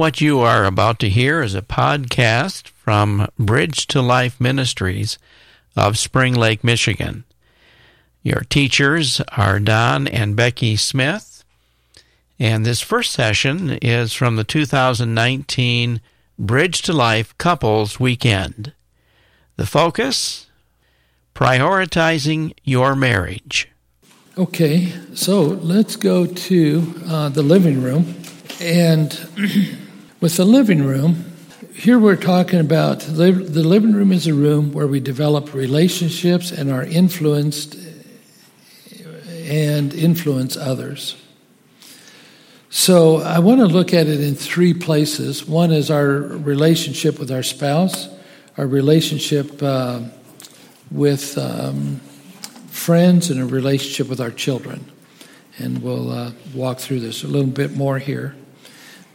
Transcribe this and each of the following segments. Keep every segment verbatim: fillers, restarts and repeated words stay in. What you are about to hear is a podcast from Bridge to Life Ministries of Spring Lake, Michigan. Your teachers are Don and Becky Smith, and this first session is from the two thousand nineteen Bridge to Life Couples Weekend. The focus, prioritizing your marriage. Okay, so let's go to uh, the living room. And with the living room, here we're talking about the living room is a room where we develop relationships and are influenced and influence others. So I want to look at it in three places. One is our relationship with our spouse, our relationship uh, with um, friends, and a relationship with our children. And we'll uh, walk through this a little bit more here.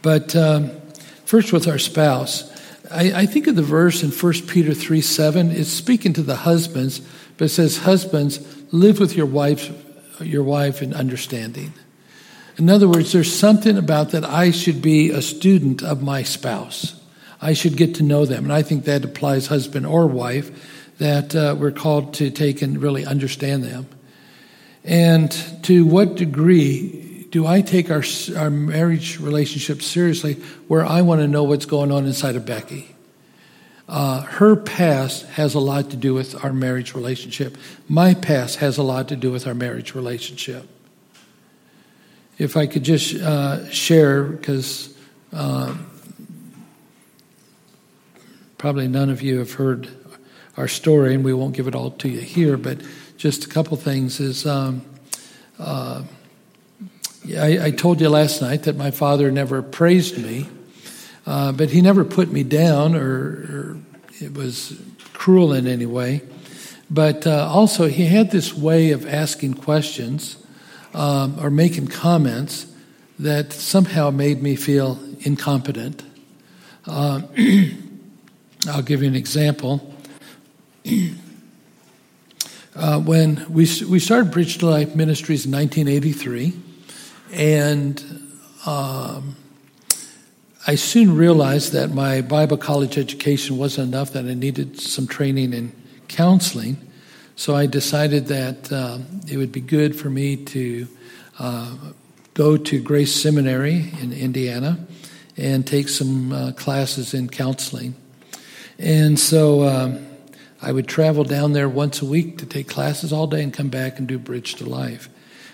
But um, first with our spouse, I, I think of the verse in First Peter three seven. It's speaking to the husbands, but it says, husbands, live with your wife, your wife in understanding. In other words, there's something about that I should be a student of my spouse. I should get to know them. And I think that applies husband or wife, that uh, we're called to take and really understand them. And to what degree do I take our our marriage relationship seriously, where I want to know what's going on inside of Becky? Uh, her past has a lot to do with our marriage relationship. My past has a lot to do with our marriage relationship. If I could just uh, share, because uh, probably none of you have heard our story, and we won't give it all to you here, but just a couple things is... Um, uh, I, I told you last night that my father never praised me, uh, but he never put me down or, or it was cruel in any way. But uh, also he had this way of asking questions um, or making comments that somehow made me feel incompetent. Uh, I'll give you an example. uh, when we, we started Bridge to Life Ministries in nineteen eighty-three, And um, I soon realized that my Bible college education wasn't enough, that I needed some training in counseling. So I decided that um, it would be good for me to uh, go to Grace Seminary in Indiana and take some uh, classes in counseling. And so um, I would travel down there once a week to take classes all day and come back and do Bridge to Life.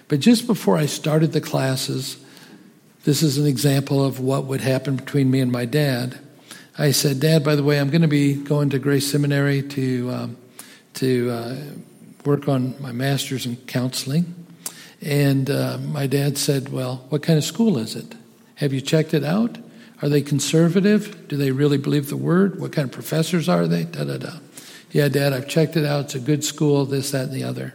But just before I started the classes, this is an example of what would happen between me and my dad. I said, Dad, by the way, I'm going to be going to Grace Seminary to um, to uh, work on my master's in counseling. And uh, my dad said, well, what kind of school is it? Have you checked it out? Are they conservative? Do they really believe the word? What kind of professors are they? Da, da, da. Yeah, Dad, I've checked it out. It's a good school, this, that, and the other.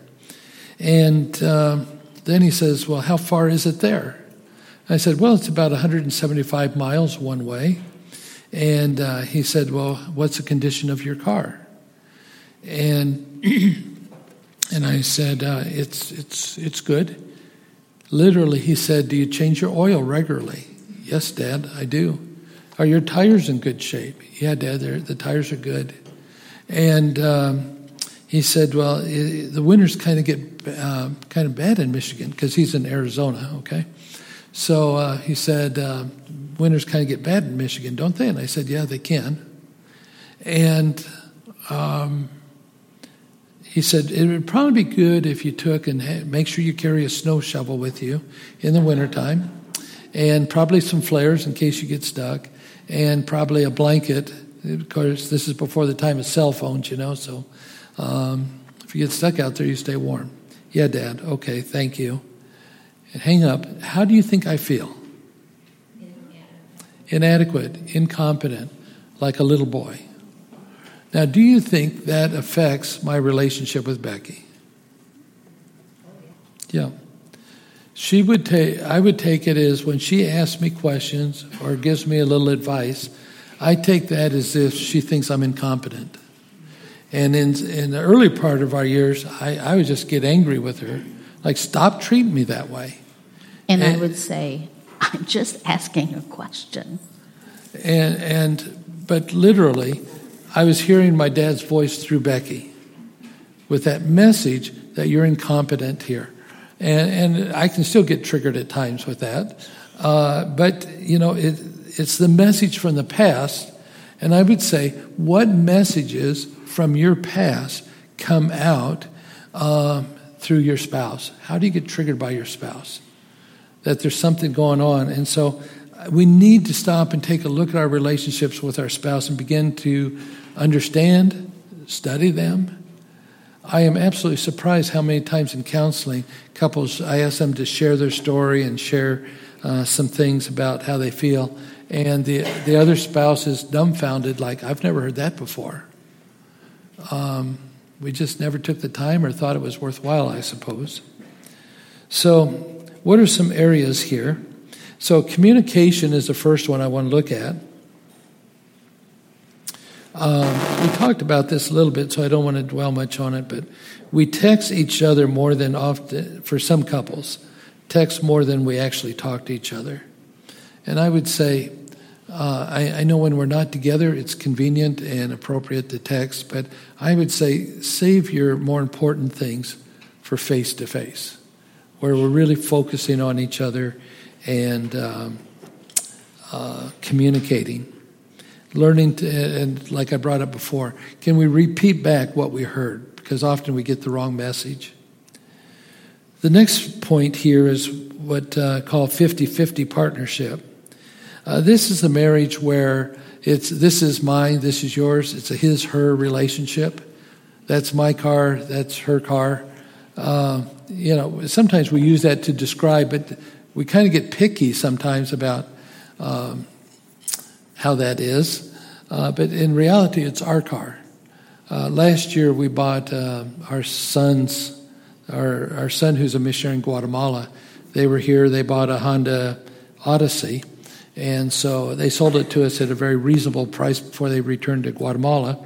And... Um, Then he says, well, how far is it there? I said, well, it's about one hundred seventy-five miles one way. And uh, he said, well, what's the condition of your car? And and I said, uh, it's it's it's good. Literally, he said, do you change your oil regularly? Yes, Dad, I do. Are your tires in good shape? Yeah, Dad, the tires are good. And um, he said, well, it, the winters kind of get Uh, kind of bad in Michigan, because he's in Arizona, okay? So uh, he said, uh, winters kind of get bad in Michigan, don't they? And I said, yeah, they can. And um, he said, it would probably be good if you took and ha- make sure you carry a snow shovel with you in the wintertime, and probably some flares in case you get stuck, and probably a blanket. Of course, this is before the time of cell phones, you know, so um, if you get stuck out there, you stay warm. Yeah, Dad, okay, thank you. And hang up. How do you think I feel? Inadequate. Inadequate, incompetent, like a little boy. Now, do you think that affects my relationship with Becky? Yeah. She would take, I would take it as when she asks me questions or gives me a little advice, I take that as if she thinks I'm incompetent. And in, in the early part of our years, I, I would just get angry with her. Like, stop treating me that way. And, and I would say, I'm just asking a question. and and but literally, I was hearing my dad's voice through Becky with that message that you're incompetent here. And, and I can still get triggered at times with that. Uh, but, you know, it, it's the message from the past. And I would say, what messages from your past come out um, through your spouse? How do you get triggered by your spouse? That there's something going on. And so we need to stop and take a look at our relationships with our spouse and begin to understand, study them. I am absolutely surprised how many times in counseling, couples, I ask them to share their story and share uh, some things about how they feel. And the the other spouse is dumbfounded, like, I've never heard that before. Um, we just never took the time or thought it was worthwhile, I suppose. So what are some areas here? So communication is the first one I want to look at. Um, we talked about this a little bit, so I don't want to dwell much on it, but we text each other more than often, for some couples, text more than we actually talk to each other. And I would say, uh, I, I know when we're not together, it's convenient and appropriate to text, but I would say save your more important things for face-to-face, where we're really focusing on each other and um, uh, communicating. Learning, to, and like I brought up before, can we repeat back what we heard? Because often we get the wrong message. The next point here is what uh, called fifty-fifty partnership. Uh, this is the marriage where it's this is mine, this is yours. It's a his-her relationship. That's my car, that's her car. Uh, you know, sometimes we use that to describe, but we kind of get picky sometimes about um, how that is. Uh, but in reality, it's our car. Uh, last year, we bought uh, our son's, our, our son who's a missionary in Guatemala. They were here, they bought a Honda Odyssey. And so they sold it to us at a very reasonable price before they returned to Guatemala.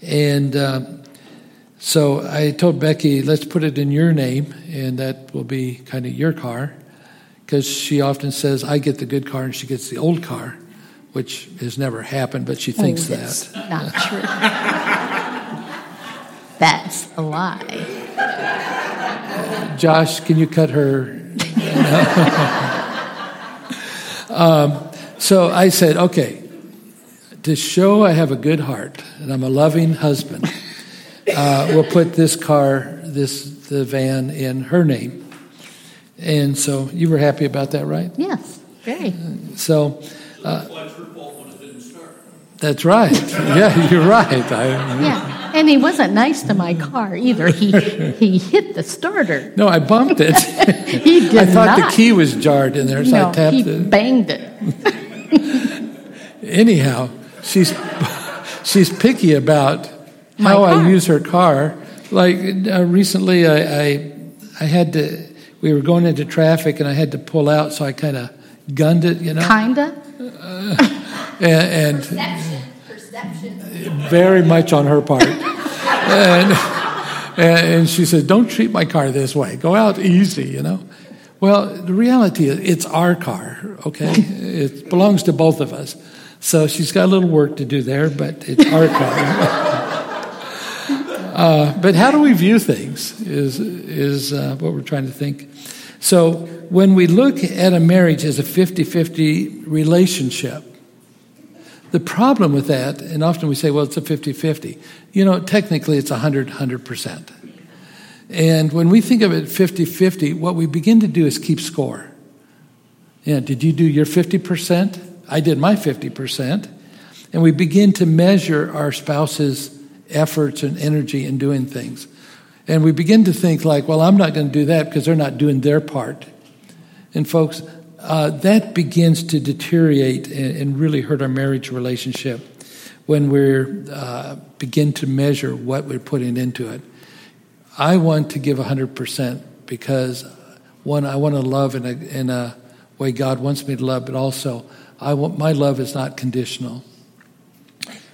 And uh, so I told Becky, let's put it in your name, and that will be kind of your car. Because she often says, I get the good car and she gets the old car, which has never happened, but she thinks oh, that's that. Not true. That's a lie. Josh, can you cut her? um, so I said, okay, to show I have a good heart and I'm a loving husband, uh, we'll put this car, this the van in her name. And so you were happy about that, right? Yes, very. So... Uh, that's right. Yeah, you're right. I, yeah, and he wasn't nice to my car either. He he hit the starter. No, I bumped it. He did not. I thought not. The key was jarred in there, so no, I tapped he it. he banged it. Anyhow, she's she's picky about my how car. I use her car. Like uh, recently, I, I I had to. We were going into traffic, and I had to pull out, so I kind of gunned it. You know, kinda. Uh, and, and perception. Perception. Very much on her part. and, and she said, don't treat my car this way. Go out easy, you know. Well, the reality is it's our car, okay? It belongs to both of us. So she's got a little work to do there, but it's our car. uh, but how do we view things is, is uh, what we're trying to think. So when we look at a marriage as a fifty-fifty relationship, the problem with that, and often we say, well, it's a fifty-fifty. You know, technically it's one hundred, one hundred percent. And when we think of it fifty-fifty, what we begin to do is keep score. You know, did you do your fifty percent? I did my fifty percent. And we begin to measure our spouse's efforts and energy in doing things. And we begin to think like, well, I'm not going to do that because they're not doing their part. And folks, uh, that begins to deteriorate and, and really hurt our marriage relationship when we uh, begin to measure what we're putting into it. I want to give one hundred percent because, one, I want to love in a, in a way God wants me to love, but also I want, my love is not conditional.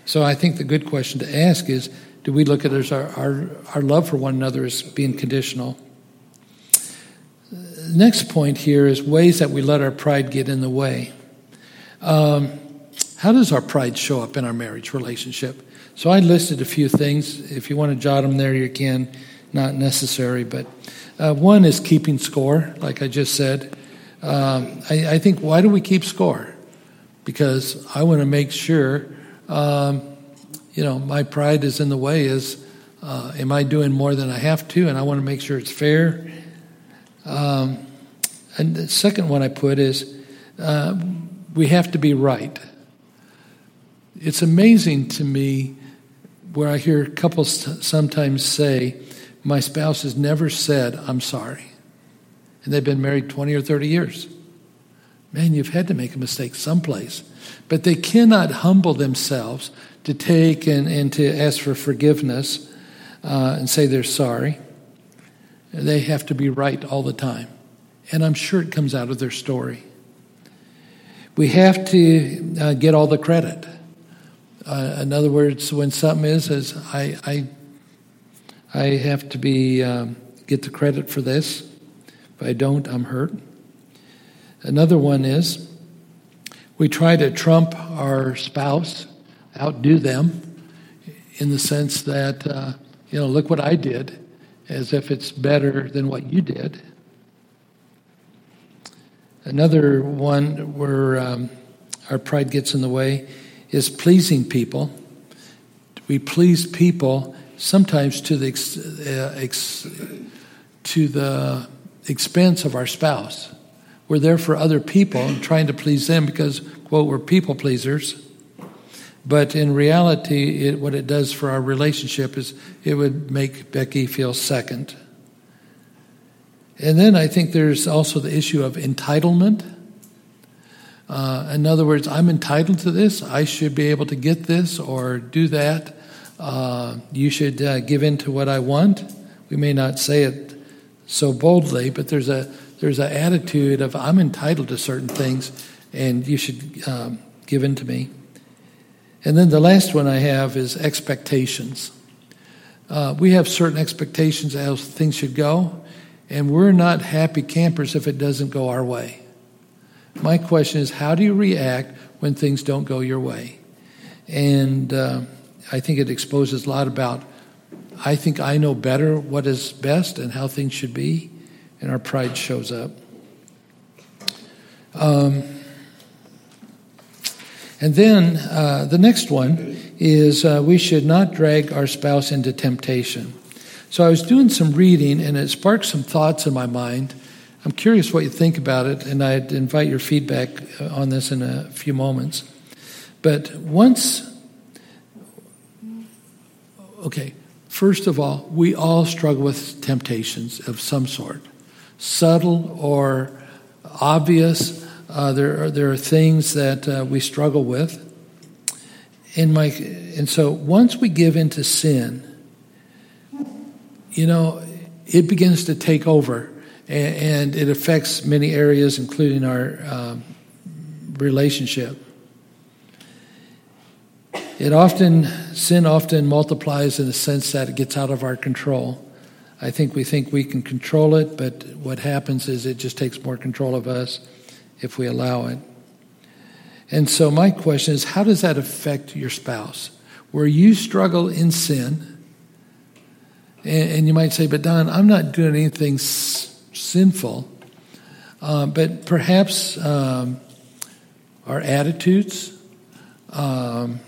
So I think the good question to ask is, do we look at it as our, our, our love for one another as being conditional? The next point here is ways that we let our pride get in the way. Um, How does our pride show up in our marriage relationship? So I listed a few things. If you want to jot them there, you can. Not necessary, but uh, one is keeping score, like I just said. Um, I, I think, why do we keep score? Because I want to make sure, um, you know, my pride is in the way is, uh, am I doing more than I have to? And I want to make sure it's fair. Um, and the second one I put is uh, we have to be right. It's amazing to me where I hear couples sometimes say, my spouse has never said, I'm sorry. And they've been married twenty or thirty years. Man, you've had to make a mistake someplace. But they cannot humble themselves to take and, and to ask for forgiveness uh, and say they're sorry. They have to be right all the time. And I'm sure it comes out of their story. We have to uh, get all the credit. Uh, in other words, when something is, is I... I I have to be um, get the credit for this. If I don't, I'm hurt. Another one is we try to trump our spouse, outdo them, in the sense that, uh, you know, look what I did, as if it's better than what you did. Another one where um, our pride gets in the way is pleasing people. We please people sometimes to the ex, uh, ex, to the expense of our spouse. We're there for other people and trying to please them because, quote, we're people pleasers. But in reality, it, what it does for our relationship is it would make Becky feel second. And then I think there's also the issue of entitlement. Uh, in other words, I'm entitled to this. I should be able to get this or do that. Uh, you should uh, give in to what I want. We may not say it so boldly, but there's a there's an attitude of I'm entitled to certain things, and you should um, give in to me. And then the last one I have is expectations. Uh, we have certain expectations of how things should go, and we're not happy campers if it doesn't go our way. My question is, how do you react when things don't go your way? And Uh, I think it exposes a lot about, I think I know better what is best and how things should be, and our pride shows up. Um, and then uh, the next one is uh, we should not drag our spouse into temptation. So I was doing some reading, and it sparked some thoughts in my mind. I'm curious what you think about it, and I'd invite your feedback on this in a few moments. But once... Okay, first of all, we all struggle with temptations of some sort, subtle or obvious. Uh, there are there are things that uh, we struggle with. And my and so once we give into sin, you know, it begins to take over, and, and it affects many areas, including our um, relationship. It often, sin often multiplies in the sense that it gets out of our control. I think we think we can control it, but what happens is it just takes more control of us if we allow it. And so my question is, how does that affect your spouse? Where you struggle in sin, and, and you might say, but Don, I'm not doing anything s- sinful, uh, but perhaps um, our attitudes, um,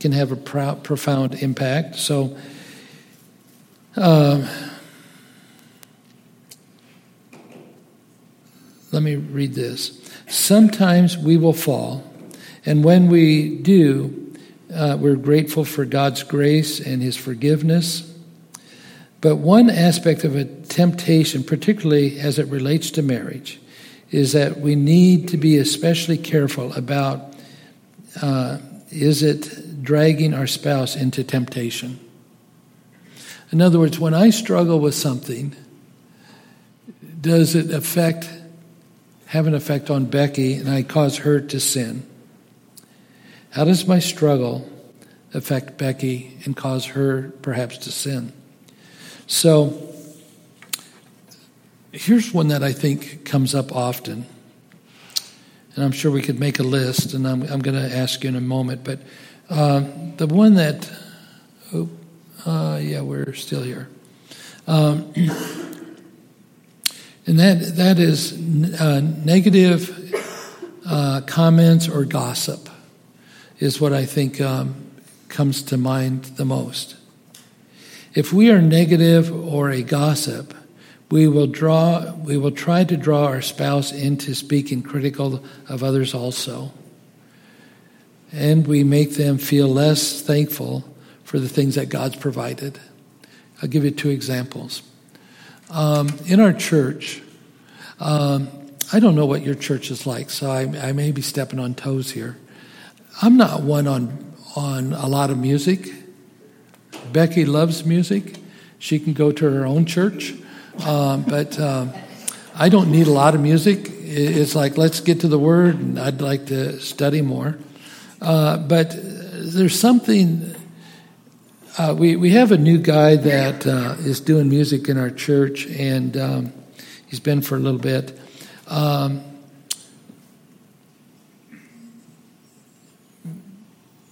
can have a pro- profound impact. So um, let me read this. Sometimes we will fall, and when we do, uh, we're grateful for God's grace and his forgiveness. But one aspect of a temptation, particularly as it relates to marriage, is that we need to be especially careful about uh, is it dragging our spouse into temptation. In other words, when I struggle with something, does it affect, have an effect on Becky, and I cause her to sin? How does my struggle affect Becky and cause her perhaps to sin? So here's one that I think comes up often. and I'm sure we could make a list, and I'm, I'm going to ask you in a moment. But uh, the one that, oh, uh, yeah, we're still here. Um, and that that is uh, negative uh, comments or gossip is what I think um, comes to mind the most. If we are negative or a gossip, we will draw. We will try to draw our spouse into speaking critical of others also, and we make them feel less thankful for the things that God's provided. I'll give you two examples. Um, in our church, um, I don't know what your church is like, so I, I may be stepping on toes here. I'm not one on on a lot of music. Becky loves music. She can go to her own church. Um, but um, I don't need a lot of music. It's like, let's get to the Word, and I'd like to study more. Uh, but there's something... Uh, we, we have a new guy that uh, is doing music in our church, and um, he's been for a little bit. Um,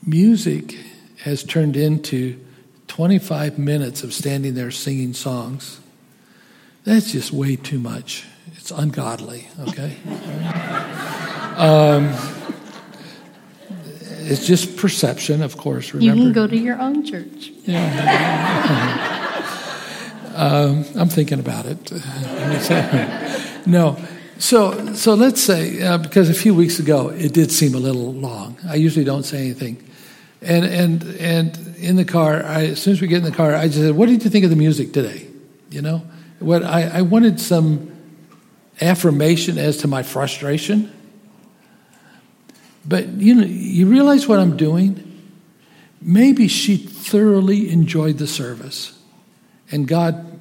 music has turned into twenty-five minutes of standing there singing songs. That's just way too much. It's ungodly, okay? um, it's just perception, of course, remember? You can go to your own church. Yeah. um, I'm thinking about it. No. So so let's say, uh, because a few weeks ago, it did seem a little long. I usually don't say anything. And, and, and in the car, I, as soon as we get in the car, I just said, what did you think of the music today? You know? What I, I wanted some affirmation as to my frustration. But you know, you realize what I'm doing? Maybe she thoroughly enjoyed the service. And God,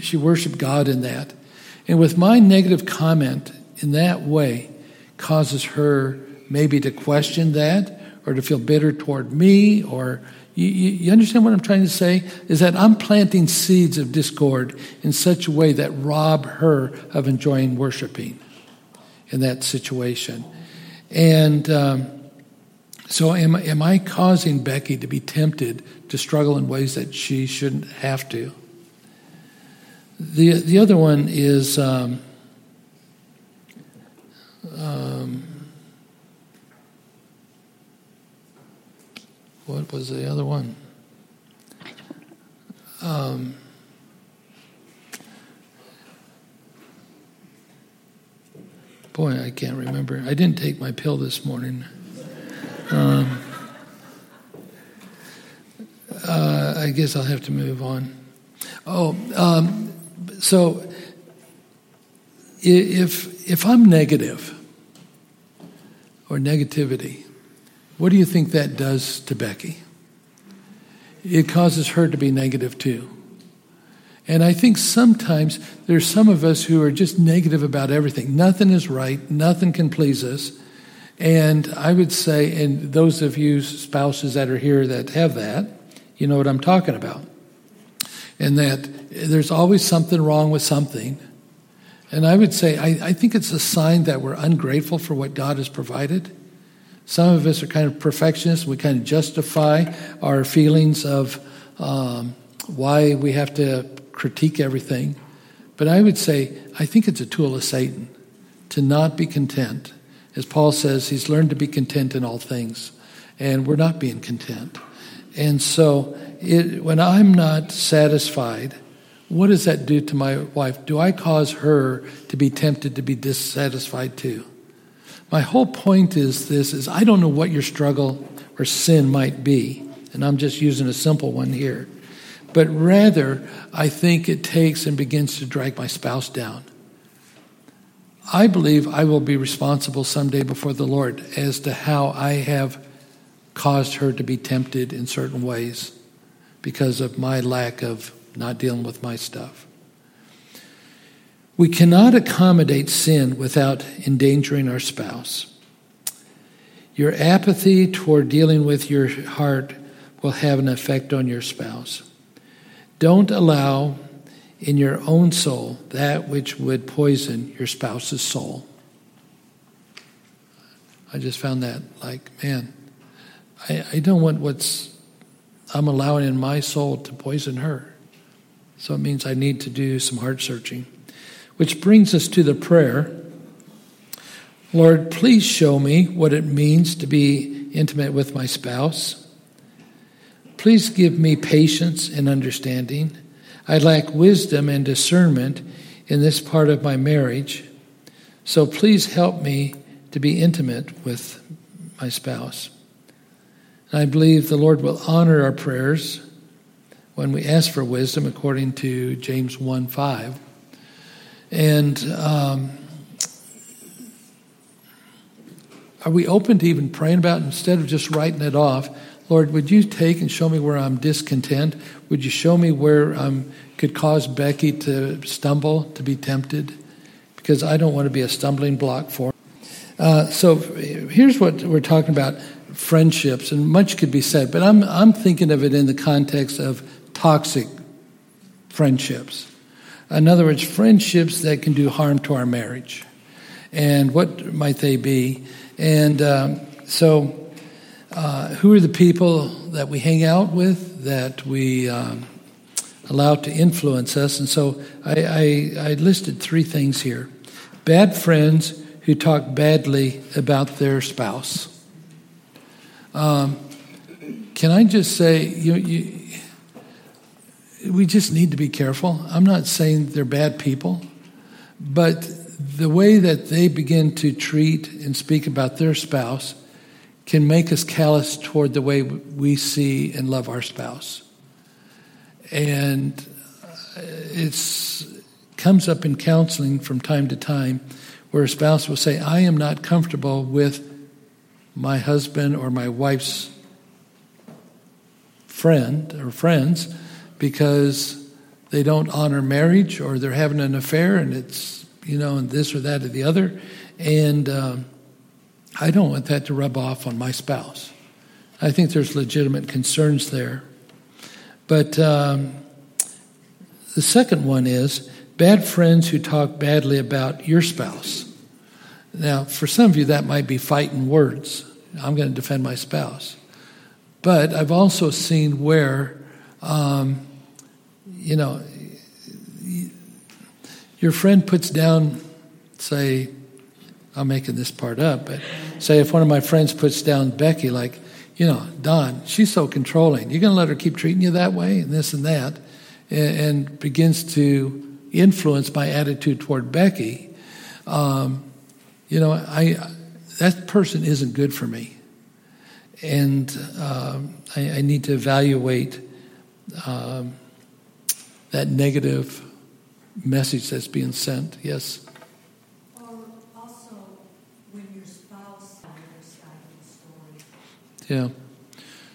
she worshiped God in that. And with my negative comment in that way causes her maybe to question that or to feel bitter toward me, or... You, you understand what I'm trying to say? Is that I'm planting seeds of discord in such a way that rob her of enjoying worshiping in that situation. And um, so am, am I causing Becky to be tempted to struggle in ways that she shouldn't have to? The, the other one is... Um, um, What was the other one? Um, boy, I can't remember. I didn't take my pill this morning. Um, uh, I guess I'll have to move on. Oh, um, so if if I'm negative or negativity, what do you think that does to Becky? It causes her to be negative too. And I think sometimes there's some of us who are just negative about everything. Nothing is right. Nothing can please us. And I would say, and those of you spouses that are here that have that, you know what I'm talking about. And that there's always something wrong with something. And I would say, I, I think it's a sign that we're ungrateful for what God has provided. Some of us are kind of perfectionists. We kind of justify our feelings of um, why we have to critique everything. But I would say, I think it's a tool of Satan to not be content. As Paul says, he's learned to be content in all things. And we're not being content. And so it, when I'm not satisfied, what does that do to my wife? Do I cause her to be tempted to be dissatisfied too? My whole point is this, is I don't know what your struggle or sin might be, and I'm just using a simple one here. But rather, I think it takes and begins to drag my spouse down. I believe I will be responsible someday before the Lord as to how I have caused her to be tempted in certain ways because of my lack of not dealing with my stuff. We cannot accommodate sin without endangering our spouse. Your apathy toward dealing with your heart will have an effect on your spouse. Don't allow in your own soul that which would poison your spouse's soul. I just found that, like, man, I, I don't want what's I'm allowing in my soul to poison her. So it means I need to do some heart searching. Which brings us to the prayer, Lord, please show me what it means to be intimate with my spouse. Please give me patience and understanding. I lack wisdom and discernment in this part of my marriage, so please help me to be intimate with my spouse. And I believe the Lord will honor our prayers when we ask for wisdom, according to James one five. And um, are we open to even praying about it instead of just writing it off? Lord, would you take and show me where I'm discontent? Would you show me where I could cause Becky to stumble, to be tempted? Because I don't want to be a stumbling block for her. Uh, so here's what we're talking about, friendships, and much could be said, but I'm I'm thinking of it in the context of toxic friendships. In other words, friendships that can do harm to our marriage. And what might they be? And um, so... Uh, who are the people that we hang out with, that we um, allow to influence us? And so I, I, I listed three things here. Bad friends who talk badly about their spouse. Um, can I just say, you, you, we just need to be careful. I'm not saying they're bad people, but the way that they begin to treat and speak about their spouse can make us callous toward the way we see and love our spouse. And it's comes up in counseling from time to time, where a spouse will say, I am not comfortable with my husband or my wife's friend or friends because they don't honor marriage, or they're having an affair, and it's, you know, and this or that or the other. And um, I don't want that to rub off on my spouse. I think there's legitimate concerns there. But um, the second one is bad friends who talk badly about your spouse. Now, for some of you, that might be fighting words. I'm going to defend my spouse. But I've also seen where, um, you know, your friend puts down, say, I'm making this part up, but say if one of my friends puts down Becky, like, you know, Don, she's so controlling. You're going to let her keep treating you that way and this and that, and, and begins to influence my attitude toward Becky. Um, you know, I that person isn't good for me, and um, I, I need to evaluate um, that negative message that's being sent. Yes. Yeah.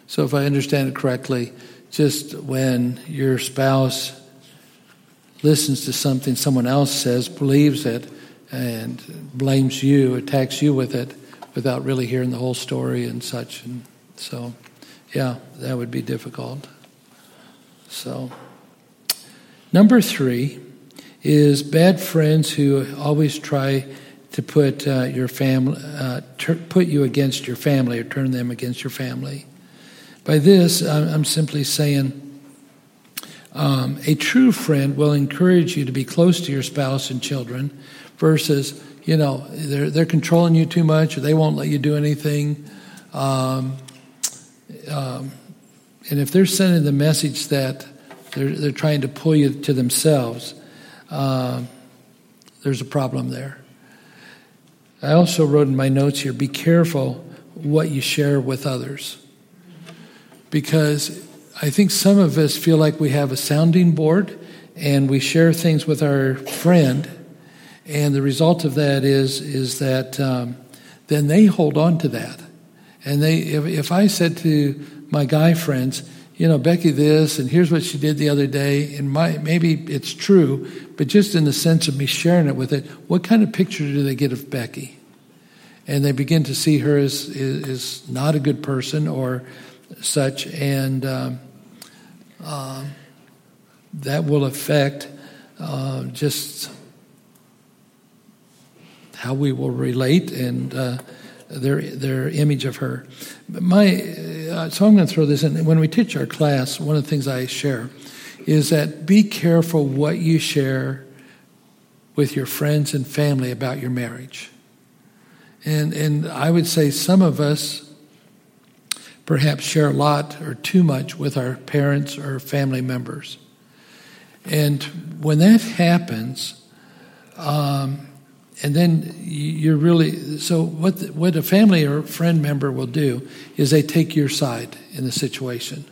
So if I understand it correctly, just when your spouse listens to something someone else says, believes it, and blames you, attacks you with it, without really hearing the whole story and such. And so, yeah, that would be difficult. So, number three is bad friends who always try to put uh, your family, uh, ter- put you against your family, or turn them against your family. By this, I'm simply saying, um, a true friend will encourage you to be close to your spouse and children, versus, you know, they're they're controlling you too much, or they won't let you do anything. Um, um, and if they're sending the message that they're they're trying to pull you to themselves, uh, there's a problem there. I also wrote in my notes here, be careful what you share with others. Because I think some of us feel like we have a sounding board, and we share things with our friend, and the result of that is is that um, then they hold on to that. And they, if, if I said to my guy friends, you know, Becky this, and here's what she did the other day, and my, maybe it's true, but just in the sense of me sharing it with it, what kind of picture do they get of Becky? And they begin to see her as is not a good person or such, and um, uh, that will affect uh, just how we will relate and uh, their their image of her. But my uh, so I'm going to throw this in. When we teach our class, one of the things I share is that be careful what you share with your friends and family about your marriage. And and I would say some of us perhaps share a lot or too much with our parents or family members. And when that happens, um, and then you're really, so what the, what a family or friend member will do is they take your side in the situation.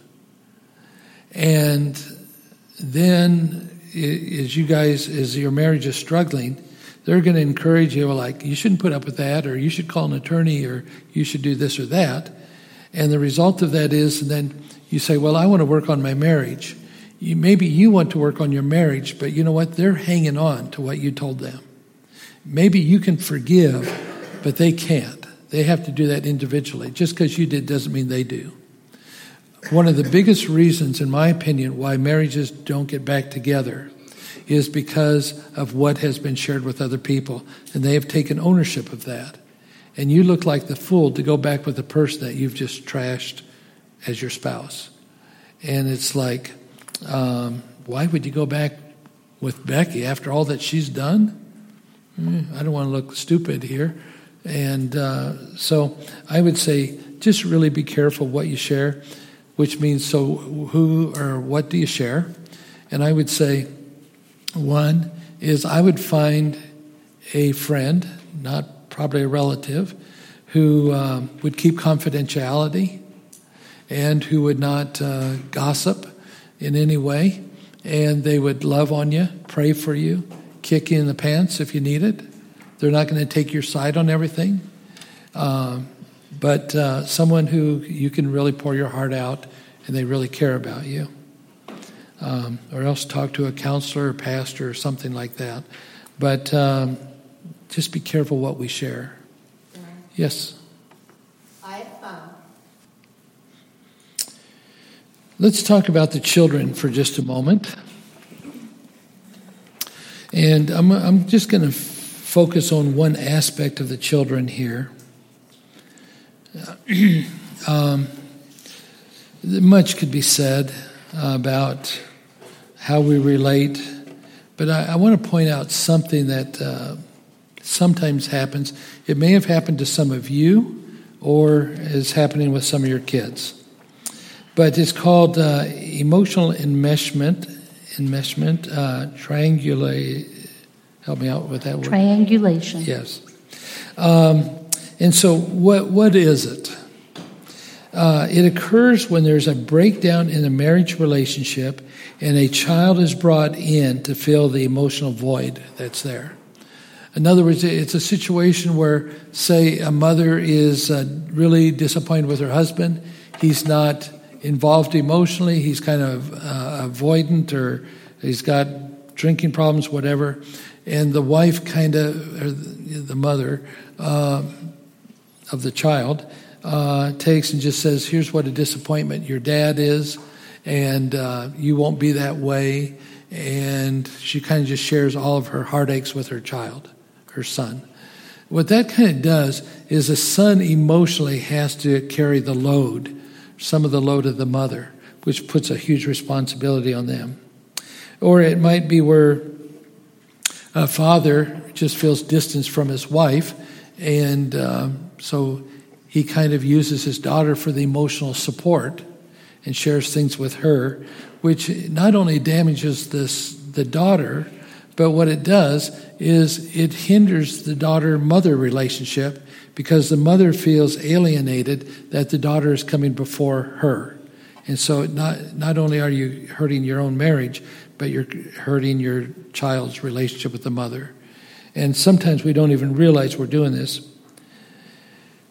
And then as you guys, as your marriage is struggling, they're going to encourage you, like, you shouldn't put up with that, or you should call an attorney, or you should do this or that. And the result of that is then you say, well, I want to work on my marriage. You, maybe you want to work on your marriage, but you know what? They're hanging on to what you told them. Maybe you can forgive, but they can't. They have to do that individually. Just because you did doesn't mean they do. One of the biggest reasons, in my opinion, why marriages don't get back together is because of what has been shared with other people, and they have taken ownership of that. And you look like the fool to go back with the person that you've just trashed as your spouse. And it's like, um, why would you go back with Becky after all that she's done? Mm, I don't want to look stupid here. And uh, so I would say just really be careful what you share, which means so who or what do you share? And I would say one is I would find a friend, not probably a relative, who um, would keep confidentiality and who would not uh, gossip in any way. And they would love on you, pray for you, kick you in the pants if you need it. They're not going to take your side on everything. Um, but uh, someone who you can really pour your heart out and they really care about you. Um, or else talk to a counselor or pastor or something like that. But Um, Just be careful what we share. Yeah. Yes? I found. Let's talk about the children for just a moment. And I'm, I'm just going to f- focus on one aspect of the children here. um, much could be said uh, about how we relate. But I, I want to point out something that Uh, sometimes happens. It may have happened to some of you or is happening with some of your kids. But it's called uh, emotional enmeshment, enmeshment, uh, triangulate, help me out with that word. Triangulation. Yes. Um, and so what what is it? Uh, it occurs when there's a breakdown in a marriage relationship and a child is brought in to fill the emotional void that's there. In other words, it's a situation where, say, a mother is uh, really disappointed with her husband. He's not involved emotionally. He's kind of uh, avoidant, or he's got drinking problems, whatever. And the wife kind of, or the mother uh, of the child, uh, takes and just says, here's what a disappointment your dad is, and uh, you won't be that way. And she kind of just shares all of her heartaches with her child, her son. What that kind of does is the son emotionally has to carry the load, some of the load of the mother, which puts a huge responsibility on them. Or it might be where a father just feels distance from his wife, and um, so he kind of uses his daughter for the emotional support and shares things with her, which not only damages this the daughter, but what it does is it hinders the daughter-mother relationship because the mother feels alienated that the daughter is coming before her. And so not not only are you hurting your own marriage, but you're hurting your child's relationship with the mother. And sometimes we don't even realize we're doing this.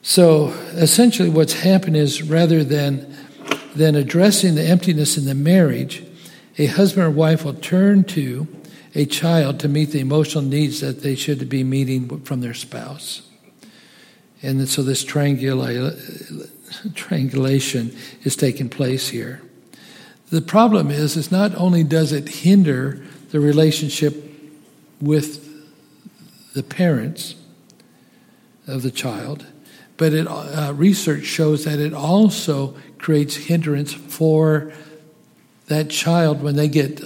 So essentially what's happened is rather than, than addressing the emptiness in the marriage, a husband or wife will turn to a child to meet the emotional needs that they should be meeting from their spouse. And so this triangula- triangulation is taking place here. The problem is, is not only does it hinder the relationship with the parents, of the child, but it, uh, research shows that it also creates hindrance for that child when they get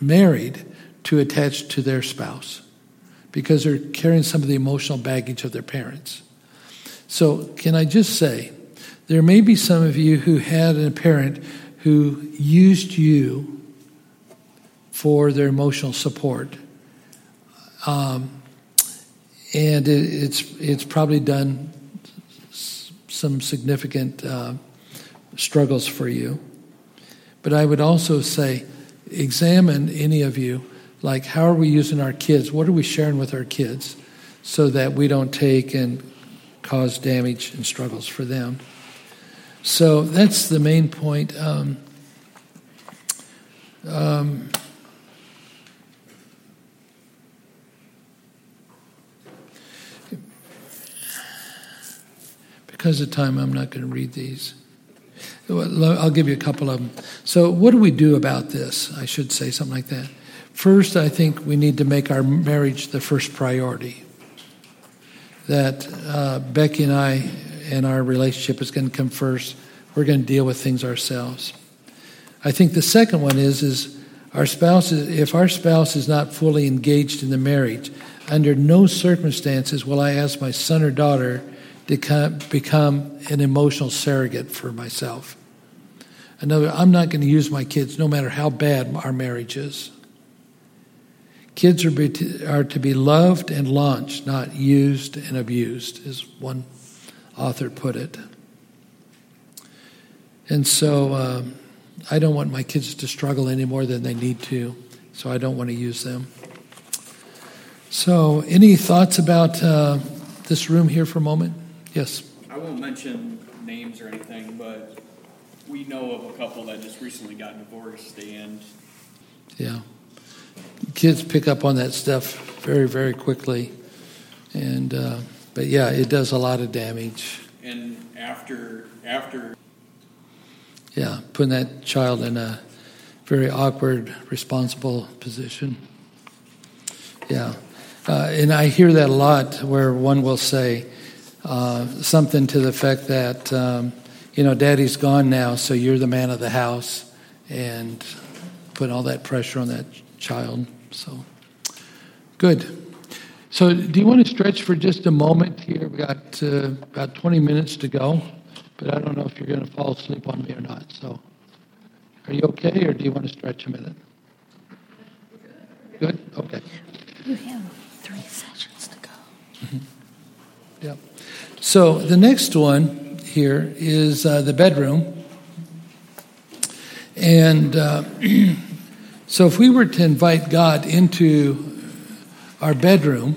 married to attach to their spouse because they're carrying some of the emotional baggage of their parents. So can I just say, there may be some of you who had a parent who used you for their emotional support. Um, and it, it's it's probably done s- some significant uh, struggles for you. But I would also say, examine any of you, like how are we using our kids? What are we sharing with our kids so that we don't take and cause damage and struggles for them? So that's the main point. Um, um, because of time, I'm not going to read these. I'll give you a couple of them. So what do we do about this? I should say something like that. First, I think we need to make our marriage the first priority. That uh, Becky and I and our relationship is going to come first. We're going to deal with things ourselves. I think the second one is, is our spouse is, if our spouse is not fully engaged in the marriage, under no circumstances will I ask my son or daughter to come, become an emotional surrogate for myself. Another, I'm not going to use my kids no matter how bad our marriage is. Kids are, be, are to be loved and launched, not used and abused, is one author put it. And so um, I don't want my kids to struggle any more than they need to, so I don't want to use them. So any thoughts about uh, this room here for a moment? Yes? I won't mention names or anything, but we know of a couple that just recently got divorced, and... yeah. Kids pick up on that stuff very, very quickly, and... Uh, But yeah, it does a lot of damage. And after, after. Yeah, putting that child in a very awkward, responsible position. Yeah. Uh, and I hear that a lot where one will say uh, something to the effect that, um, you know, daddy's gone now, so you're the man of the house, and put all that pressure on that child. So, good. So do you want to stretch for just a moment here? We've got uh, about twenty minutes to go, but I don't know if you're going to fall asleep on me or not. So are you okay, or do you want to stretch a minute? Good? Okay. You have three sessions to go. Mm-hmm. Yep. So the next one here is uh, the bedroom. And uh, so if we were to invite God into our bedroom,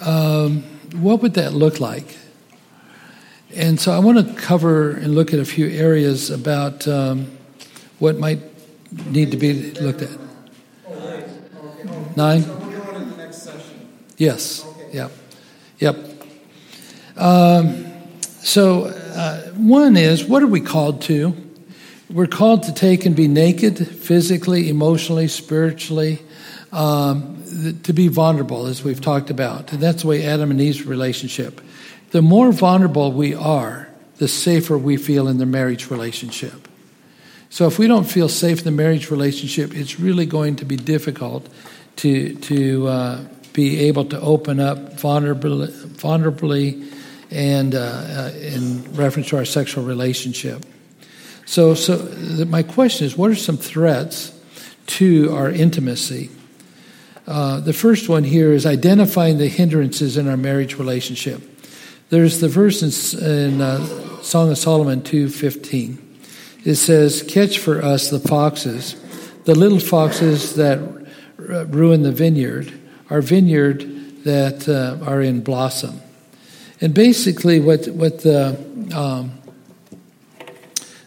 um, what would that look like? And so I want to cover and look at a few areas about um, what might need to be looked at. Nine? So we're going to the next session. Yes. Okay. Yep. Yep. Um, so uh, one is, what are we called to? We're called to take and be naked, physically, emotionally, spiritually, um, to be vulnerable, as we've talked about. And that's the way Adam and Eve's relationship. The more vulnerable we are, the safer we feel in the marriage relationship. So if we don't feel safe in the marriage relationship, it's really going to be difficult to to uh, be able to open up vulnerably, vulnerably and uh, uh, in reference to our sexual relationship. So, so my question is, what are some threats to our intimacy? Uh, the first one here is identifying the hindrances in our marriage relationship. There's the verse in, in uh, Song of Solomon two fifteen. It says, "Catch for us the foxes, the little foxes that r- ruin the vineyard, our vineyard that uh, are in blossom." And basically, what what the um,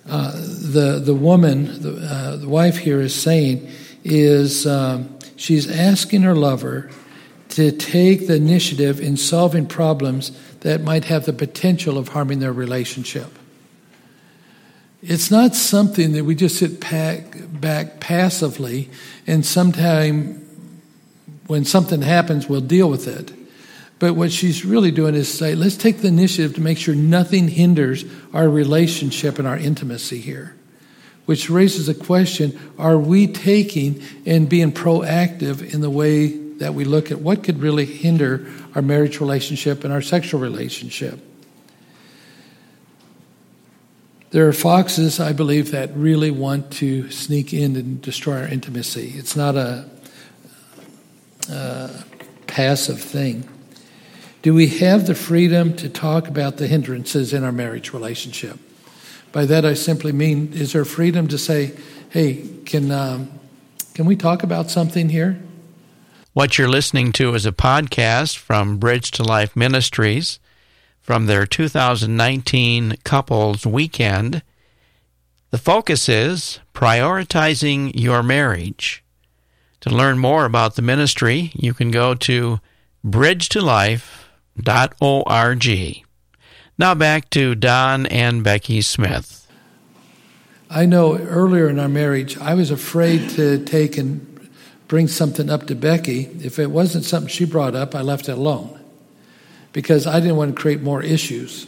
uh, the the woman, the, uh, the wife here is saying is. Um, She's asking her lover to take the initiative in solving problems that might have the potential of harming their relationship. It's not something that we just sit back passively, and sometime when something happens, we'll deal with it. But what she's really doing is say, let's take the initiative to make sure nothing hinders our relationship and our intimacy here. Which raises a question, are we taking and being proactive in the way that we look at what could really hinder our marriage relationship and our sexual relationship? There are foxes, I believe, that really want to sneak in and destroy our intimacy. It's not a, a passive thing. Do we have the freedom to talk about the hindrances in our marriage relationship? By that I simply mean, is there freedom to say, hey, can um, can we talk about something here? What you're listening to is a podcast from Bridge to Life Ministries from their two thousand nineteen Couples Weekend. The focus is prioritizing your marriage. To learn more about the ministry, you can go to bridge to life dot org. Now back to Don and Becky Smith. I know earlier in our marriage, I was afraid to take and bring something up to Becky. If it wasn't something she brought up, I left it alone because I didn't want to create more issues.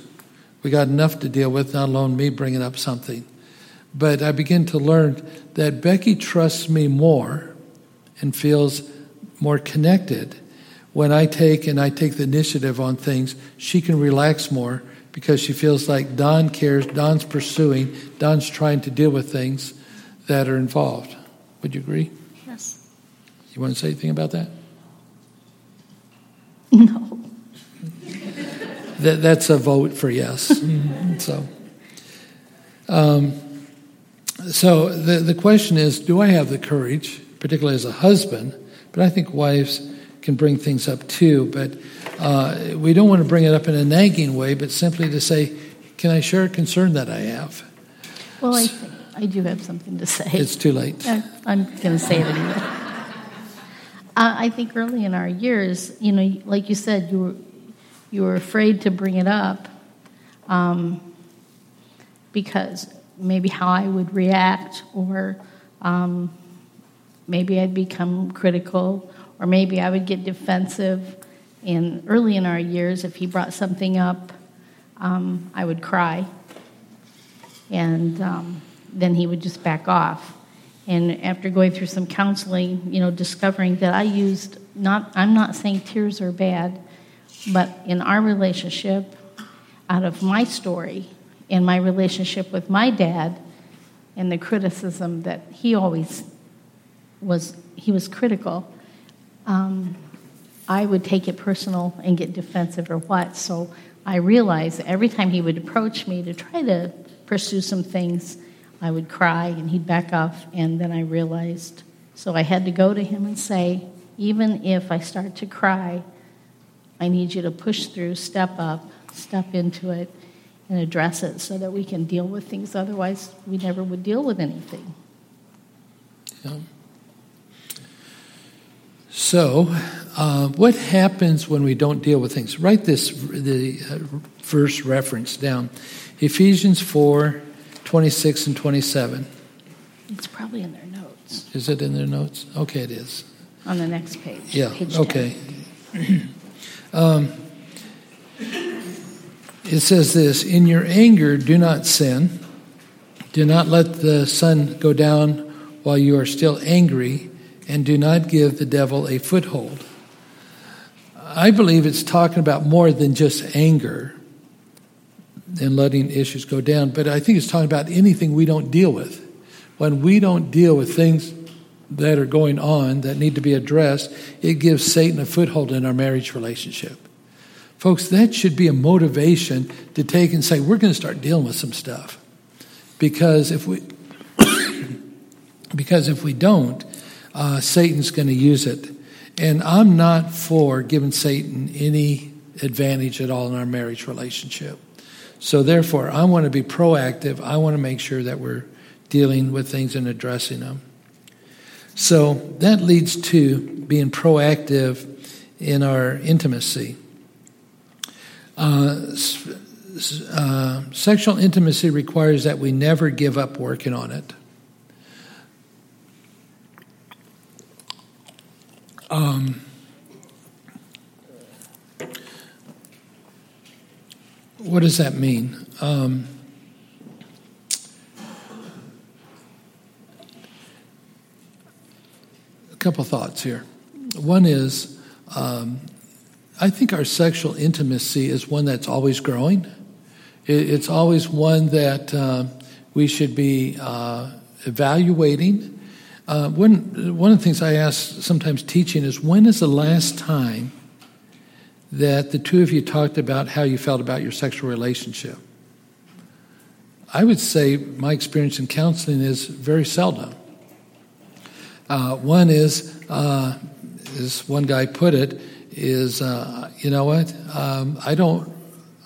We got enough to deal with, not alone me bringing up something. But I began to learn that Becky trusts me more and feels more connected when I take and I take the initiative on things. She can relax more because she feels like Don cares, Don's pursuing, Don's trying to deal with things that are involved. Would you agree? Yes. You want to say anything about that? No. That, that's a vote for yes. Mm-hmm. So, um, so the, the question is, do I have the courage, particularly as a husband, but I think wives can bring things up too, but uh, we don't want to bring it up in a nagging way, but simply to say, can I share a concern that I have? Well, I, th- I do have something to say. It's too late. I, I'm going to say it anyway. uh, I think early in our years, you know, like you said, you were, you were afraid to bring it up um, because maybe how I would react, or um, maybe I'd become critical, or maybe I would get defensive. And early in our years, if he brought something up, um, I would cry. And um, then he would just back off. And after going through some counseling, you know, discovering that I used, not, I'm not saying tears are bad, but in our relationship, out of my story and my relationship with my dad and the criticism that he always was, he was critical, Um, I would take it personal and get defensive or what. So I realized that every time he would approach me to try to pursue some things, I would cry and he'd back off. And then I realized, so I had to go to him and say, even if I start to cry, I need you to push through, step up, step into it, and address it so that we can deal with things. Otherwise, we never would deal with anything. Yeah. So, uh, what happens when we don't deal with things? Write this the uh, verse reference down. Ephesians four, twenty-six and twenty-seven. It's probably in their notes. Is it in their notes? Okay, it is. On the next page. Yeah, page okay. um, it says this, in your anger do not sin. Do not let the sun go down while you are still angry. And do not give the devil a foothold. I believe it's talking about more than just anger and letting issues go down, but I think it's talking about anything we don't deal with. When we don't deal with things that are going on that need to be addressed, it gives Satan a foothold in our marriage relationship. Folks, that should be a motivation to take and say, we're going to start dealing with some stuff. Because if we, because if we don't, Uh, Satan's going to use it. And I'm not for giving Satan any advantage at all in our marriage relationship. So therefore, I want to be proactive. I want to make sure that we're dealing with things and addressing them. So that leads to being proactive in our intimacy. Uh, uh, sexual intimacy requires that we never give up working on it. Um, What does that mean? Um, a couple thoughts here. One is, um, I think our sexual intimacy is one that's always growing. It, it's always one that uh, we should be uh, evaluating. Uh, when, one of the things I ask sometimes teaching is, when is the last time that the two of you talked about how you felt about your sexual relationship? I would say my experience in counseling is very seldom. Uh, one is, uh, as one guy put it, is uh, you know what? Um, I don't,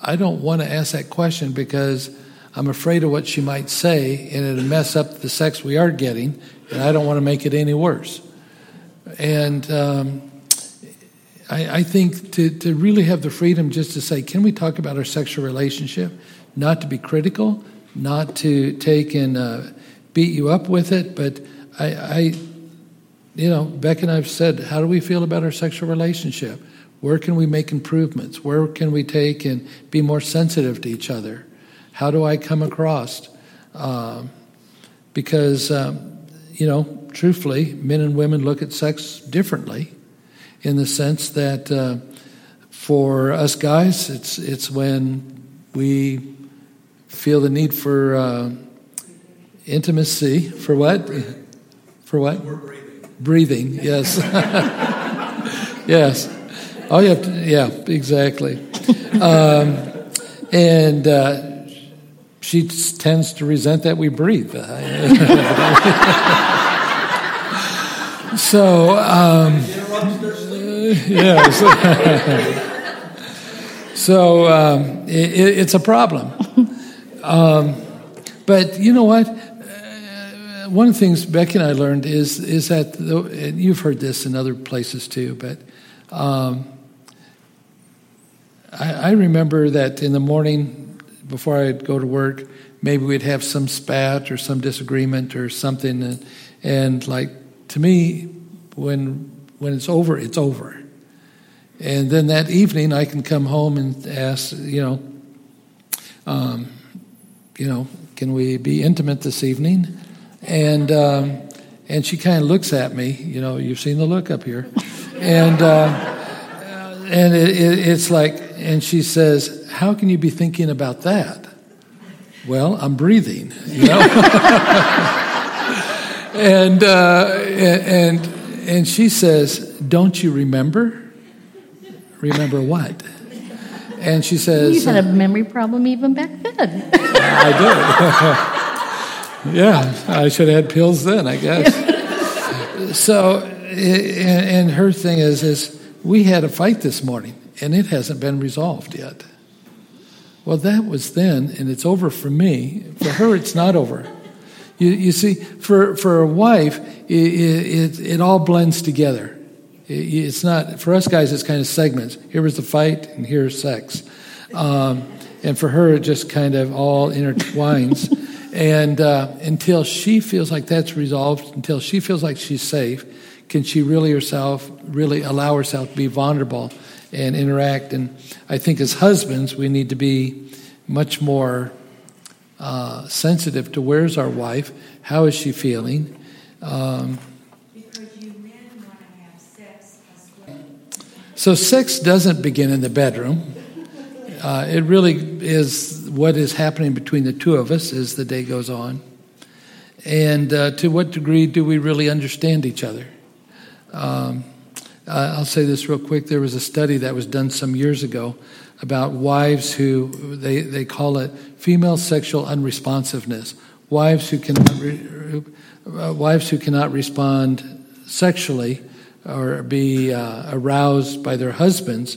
I don't want to ask that question because I'm afraid of what she might say, and it'll mess up the sex we are getting, and I don't want to make it any worse. And um, I, I think to, to really have the freedom just to say, can we talk about our sexual relationship? Not to be critical, not to take and uh, beat you up with it, but I, I, you know, Beck and I have said, how do we feel about our sexual relationship? Where can we make improvements? Where can we take and be more sensitive to each other? How do I come across? Um, because, um, you know, truthfully, men and women look at sex differently, in the sense that uh, for us guys, it's it's when we feel the need for uh, intimacy. For what? Breathing. For what? We're breathing. Breathing, yes. Yes. Oh, you have to, yeah, exactly. Um, and uh, she tends to resent that we breathe. So... Um, yes. So um, it, it's a problem. Um, but you know what? Uh, one of the things Becky and I learned is is that, the, and you've heard this in other places too, but um, I, I remember that in the morning before I'd go to work, maybe we'd have some spat or some disagreement or something. And, and like, to me, when... When it's over, it's over. And then that evening, I can come home and ask, you know, um, you know, can we be intimate this evening? And um, and she kind of looks at me. You know, you've seen the look up here. And uh, and it, it, it's like, and she says, "How can you be thinking about that?" Well, I'm breathing, you know. and uh, and. and And she says, "Don't you remember? Remember what?" And she says, "You had a memory problem even back then." I did. Yeah, I should have had pills then, I guess. So, and her thing is, is we had a fight this morning, and it hasn't been resolved yet. Well, that was then, and it's over for me. For her, it's not over. You, you see, for, for a wife, it, it, it all blends together. It, it's not, for us guys, it's kind of segments. Here was the fight, and here's sex. Um, and for her, it just kind of all intertwines. And uh, until she feels like that's resolved, until she feels like she's safe, can she really herself, really allow herself to be vulnerable and interact? And I think as husbands, we need to be much more Uh, sensitive to where's our wife, how is she feeling? Um, because you men want to have sex as well. So sex doesn't begin in the bedroom. Uh, it really is what is happening between the two of us as the day goes on. And uh, to what degree do we really understand each other? Um, I'll say this real quick. There was a study that was done some years ago about wives who, they, they call it female sexual unresponsiveness. Wives who cannot re, uh, wives who cannot respond sexually or be uh, aroused by their husbands.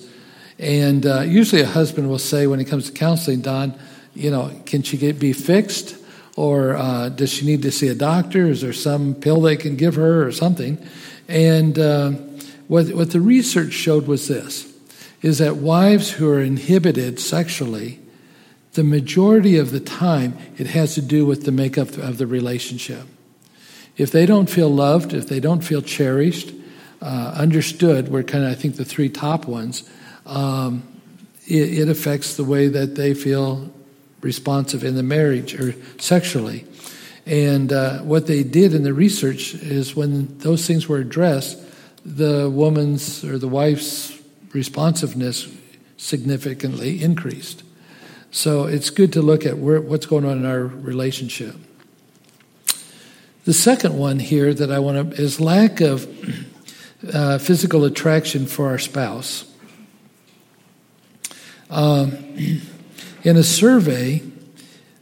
And uh, usually a husband will say when it comes to counseling, "Don, you know, can she get be fixed? Or uh, does she need to see a doctor? Is there some pill they can give her or something?" And uh, what what the research showed was this, is that wives who are inhibited sexually, the majority of the time, it has to do with the makeup of the relationship. If they don't feel loved, if they don't feel cherished, uh, understood, were kind of, I think, the three top ones, um, it affects the way that they feel responsive in the marriage or sexually. And uh, what they did in the research is when those things were addressed, the woman's or the wife's responsiveness significantly increased. So it's good to look at where, what's going on in our relationship. The second one here that I want to is lack of uh, physical attraction for our spouse. Um, in a survey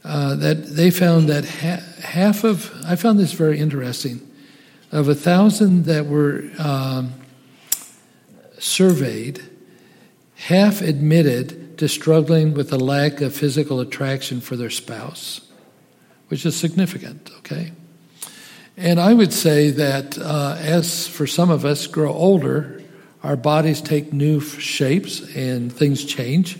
uh, that they found that ha- half of, I found this very interesting, of a thousand that were um, surveyed, half admitted to struggling with a lack of physical attraction for their spouse, which is significant, okay? And I would say that uh, as for some of us grow older, our bodies take new shapes and things change.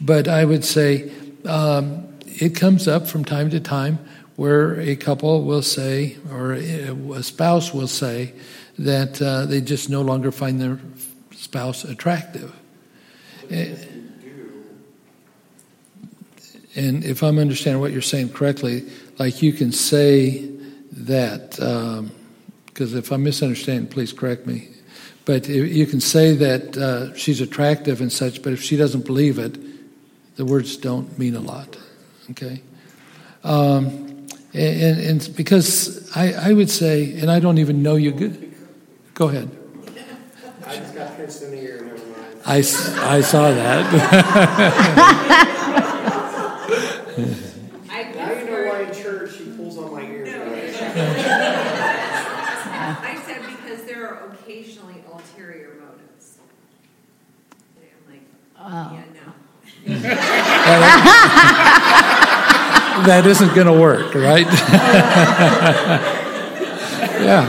But I would say um, it comes up from time to time where a couple will say, or a spouse will say, that uh, they just no longer find their spouse attractive. And, and if I'm understanding what you're saying correctly, like you can say that, because um, if I'm misunderstanding, please correct me. But you can say that uh, she's attractive and such, but if she doesn't believe it, the words don't mean a lot, okay? Um, and, and because I, I would say, and I don't even know you good. Go ahead. I just got pinched in the ear, never mind. I, I saw that. Oh. Yeah, no. That isn't going to work, right? Yeah.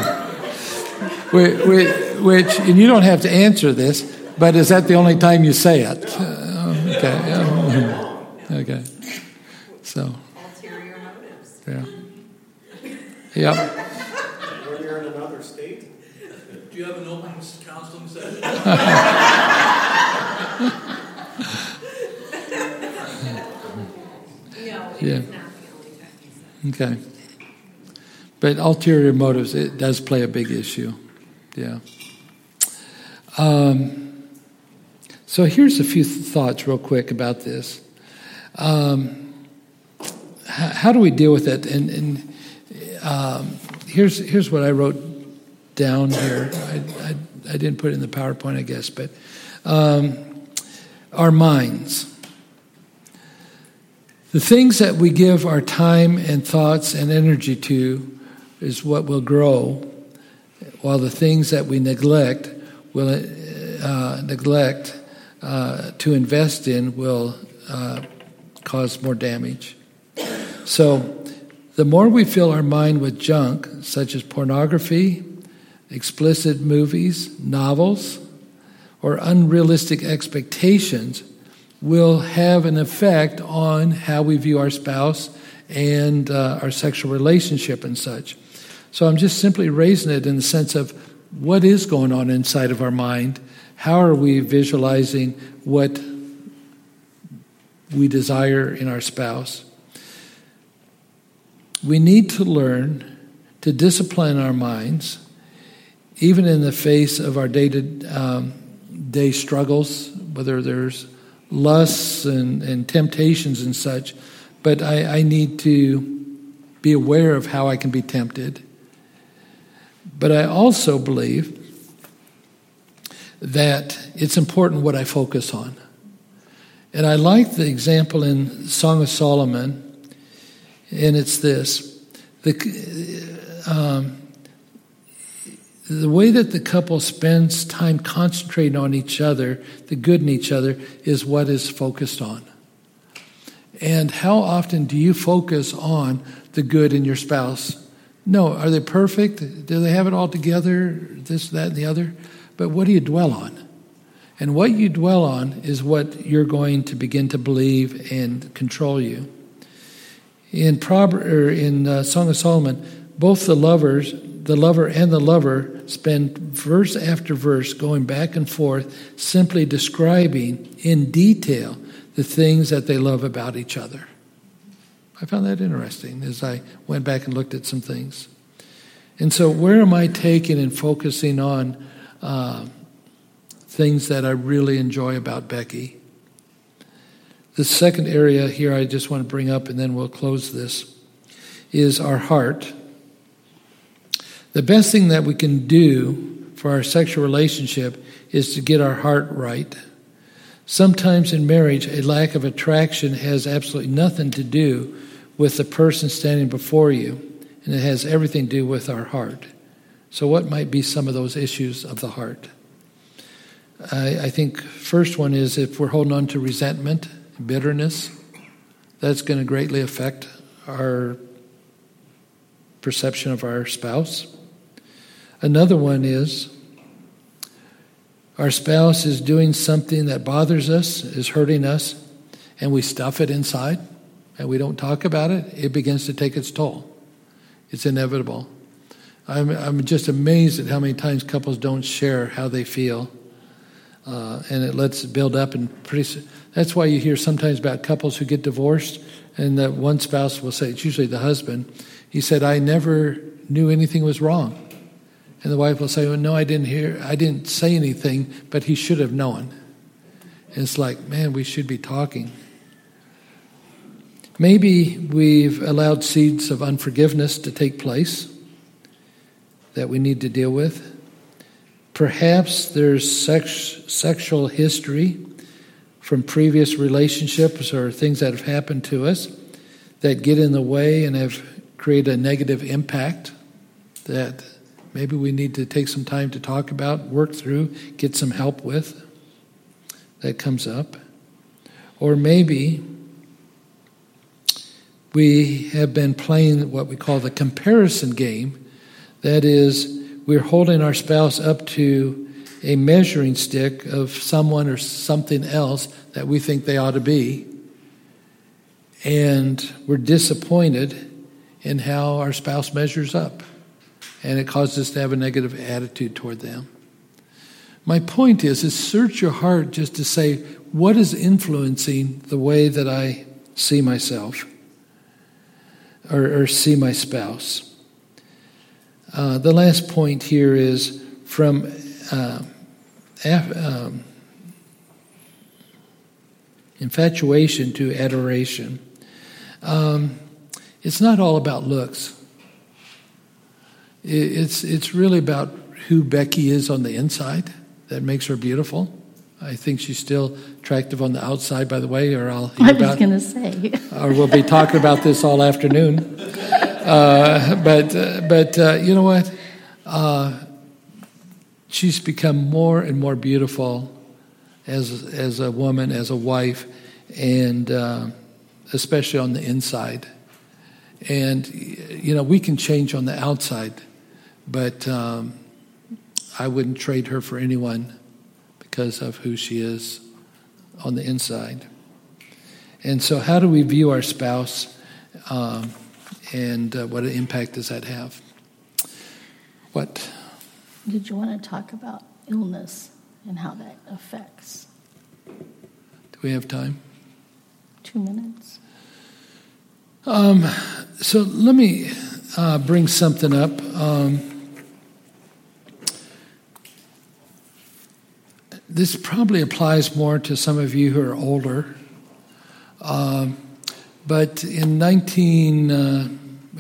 We, we, which, and you don't have to answer this, but is that the only time you say it? No. Uh, okay. No. No. Okay. So. Ulterior motives. Yeah. Yep. When you're in another state, do you have an open counseling session? Yeah. Okay. But ulterior motives, it does play a big issue. Yeah. Um, so here's a few th- thoughts real quick about this. Um, h- how do we deal with it? And, and um, here's here's what I wrote down here. I, I, I didn't put it in the PowerPoint, I guess. But um, our minds. The things that we give our time and thoughts and energy to is what will grow, while the things that we neglect will uh, neglect uh, to invest in will uh, cause more damage. So the more we fill our mind with junk, such as pornography, explicit movies, novels, or unrealistic expectations, will have an effect on how we view our spouse and uh, our sexual relationship and such. So I'm just simply raising it in the sense of what is going on inside of our mind. How are we visualizing what we desire in our spouse? We need to learn to discipline our minds, even in the face of our day-to-day um, struggles, whether there's lusts and, and temptations and such, but I, I need to be aware of how I can be tempted. But I also believe that it's important what I focus on. And I like the example in Song of Solomon, and it's this. The, um, The way that the couple spends time concentrating on each other, the good in each other, is what is focused on. And how often do you focus on the good in your spouse? No, are they perfect? Do they have it all together? This, that, and the other? But what do you dwell on? And what you dwell on is what you're going to begin to believe and control you. In Proverbs, or in uh, Song of Solomon, both the lovers... the lover and the lover spend verse after verse going back and forth simply describing in detail the things that they love about each other. I found that interesting as I went back and looked at some things. And so where am I taking and focusing on uh, things that I really enjoy about Becky? The second area here I just want to bring up, and then we'll close this, is our heart. The best thing that we can do for our sexual relationship is to get our heart right. Sometimes in marriage, a lack of attraction has absolutely nothing to do with the person standing before you. And it has everything to do with our heart. So what might be some of those issues of the heart? I, I think first one is if we're holding on to resentment, bitterness, that's going to greatly affect our perception of our spouse. Another one is our spouse is doing something that bothers us, is hurting us, and we stuff it inside and we don't talk about it. It begins to take its toll. It's inevitable. I'm I'm just amazed at how many times couples don't share how they feel, uh, and it lets it build up. And pretty, that's why you hear sometimes about couples who get divorced, and that one spouse will say, it's usually the husband, he said, "I never knew anything was wrong," and the wife will say, "Well, no, I didn't hear, I didn't say anything, but he should have known." And it's like, man, we should be talking. Maybe we've allowed seeds of unforgiveness to take place that we need to deal with. Perhaps there's sex, sexual history from previous relationships or things that have happened to us that get in the way and have created a negative impact that maybe we need to take some time to talk about, work through, get some help with. That comes up. Or maybe we have been playing what we call the comparison game. That is, we're holding our spouse up to a measuring stick of someone or something else that we think they ought to be. And we're disappointed in how our spouse measures up. And it causes us to have a negative attitude toward them. My point is, is search your heart just to say, what is influencing the way that I see myself? Or, or see my spouse. Uh, the last point here is from uh, af- um, infatuation to adoration. Um, it's not all about looks. It, it's it's really about who Becky is on the inside that makes her beautiful. I think she's still attractive on the outside, by the way, or I'll hear I was about, gonna say. Or we'll be talking about this all afternoon. Uh, but uh, but uh, you know what? Uh, she's become more and more beautiful as as a woman, as a wife, and uh, especially on the inside. And you know, we can change on the outside, but um, I wouldn't trade her for anyone, because of who she is on the inside. And so how do we view our spouse, um, and uh, what impact does that have? What? Did you want to talk about illness and how that affects? Do we have time? Two minutes. Um, so let me uh, bring something up. Um This probably applies more to some of you who are older. Um, but in nineteen uh,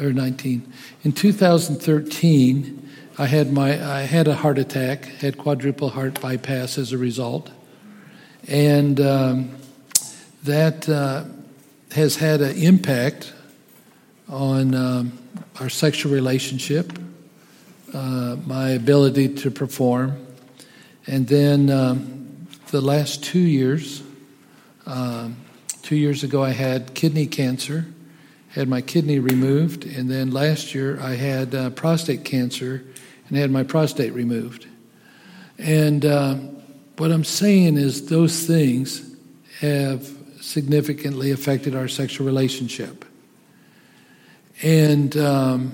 or nineteen in two thousand thirteen, I had my I had a heart attack, had quadruple heart bypass as a result, and um, that uh, has had an impact on um, our sexual relationship, uh, my ability to perform. And then um, the last two years, um, two years ago I had kidney cancer, had my kidney removed, and then last year I had uh, prostate cancer and had my prostate removed. And uh, what I'm saying is those things have significantly affected our sexual relationship. And um,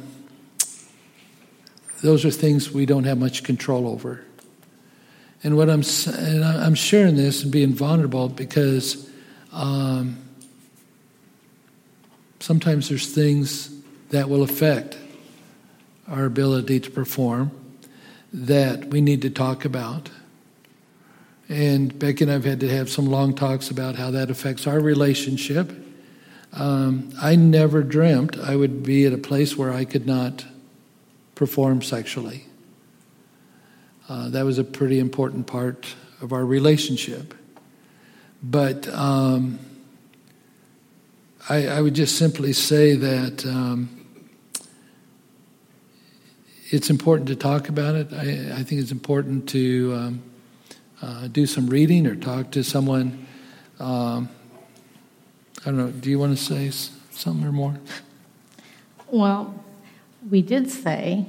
those are things we don't have much control over. And what I'm and I'm sharing this and being vulnerable because um, sometimes there's things that will affect our ability to perform that we need to talk about. And Becky and I have had to have some long talks about how that affects our relationship. Um, I never dreamt I would be at a place where I could not perform sexually. Uh, that was a pretty important part of our relationship. But um, I, I would just simply say that um, it's important to talk about it. I, I think it's important to um, uh, do some reading or talk to someone. Um, I don't know, do you want to say something or more? Well, we did say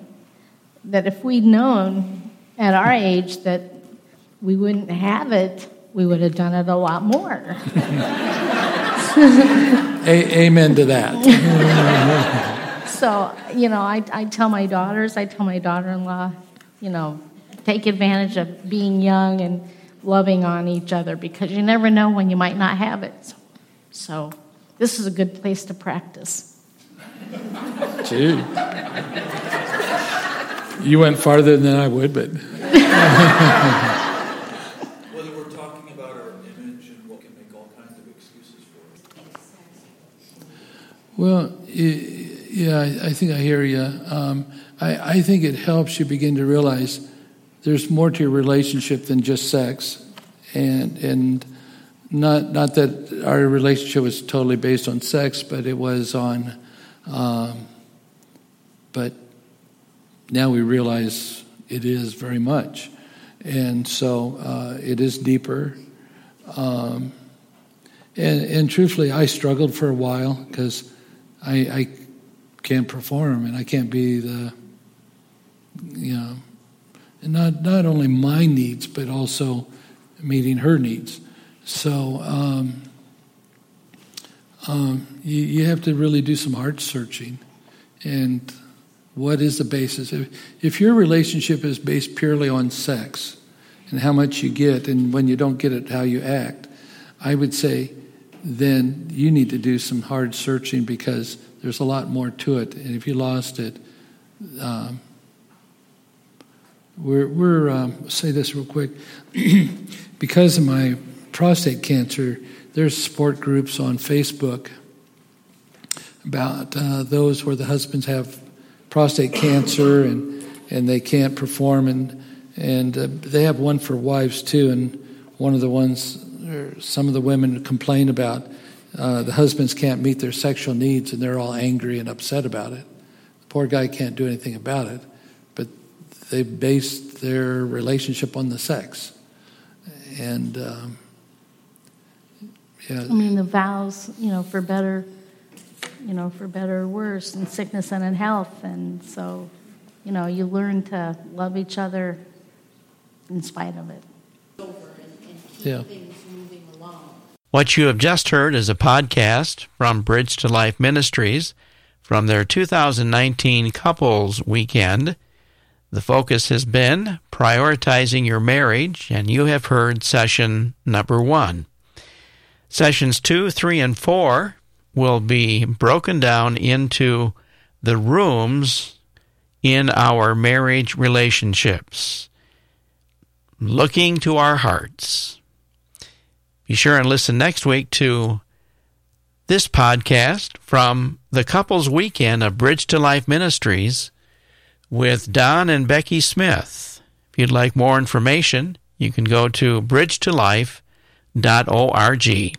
that if we'd known at our age that we wouldn't have it, we would have done it a lot more. a- amen to that. So, you know, I, I tell my daughters, I tell my daughter-in-law, you know, take advantage of being young and loving on each other because you never know when you might not have it. So this is a good place to practice. Gee. You went farther than I would, but... Whether we're talking about our image and what can make all kinds of excuses for it. Well, yeah, I think I hear you. Um, I, I think it helps you begin to realize there's more to your relationship than just sex, and and... Not not that our relationship was totally based on sex, but it was on, um, but now we realize it is very much. And so uh, it is deeper. Um, and, and truthfully, I struggled for a while because I, I can't perform and I can't be the, you know, and not, not only my needs, but also meeting her needs. So um, um, you, you have to really do some heart searching. And what is the basis? If, if your relationship is based purely on sex and how much you get and when you don't get it, how you act, I would say then you need to do some hard searching because there's a lot more to it. And if you lost it, um, we're, we're um, I'll say this real quick. Because of my prostate cancer, there's support groups on Facebook about uh, those where the husbands have prostate cancer and and they can't perform, and and uh, they have one for wives too. And one of the ones, or some of the women complain about uh, the husbands can't meet their sexual needs, and they're all angry and upset about it. The poor guy can't do anything about it, but they based their relationship on the sex, and. Um, Yeah. I mean, the vows, you know, for better, you know, for better or worse, in sickness and in health. And so, you know, you learn to love each other in spite of it. Yeah. What you have just heard is a podcast from Bridge to Life Ministries from their two thousand nineteen Couples Weekend. The focus has been prioritizing your marriage, and you have heard session number one. Sessions two, three, and four will be broken down into the rooms in our marriage relationships, looking to our hearts. Be sure and listen next week to this podcast from the Couples Weekend of Bridge to Life Ministries with Don and Becky Smith. If you'd like more information, you can go to bridge to life dot org.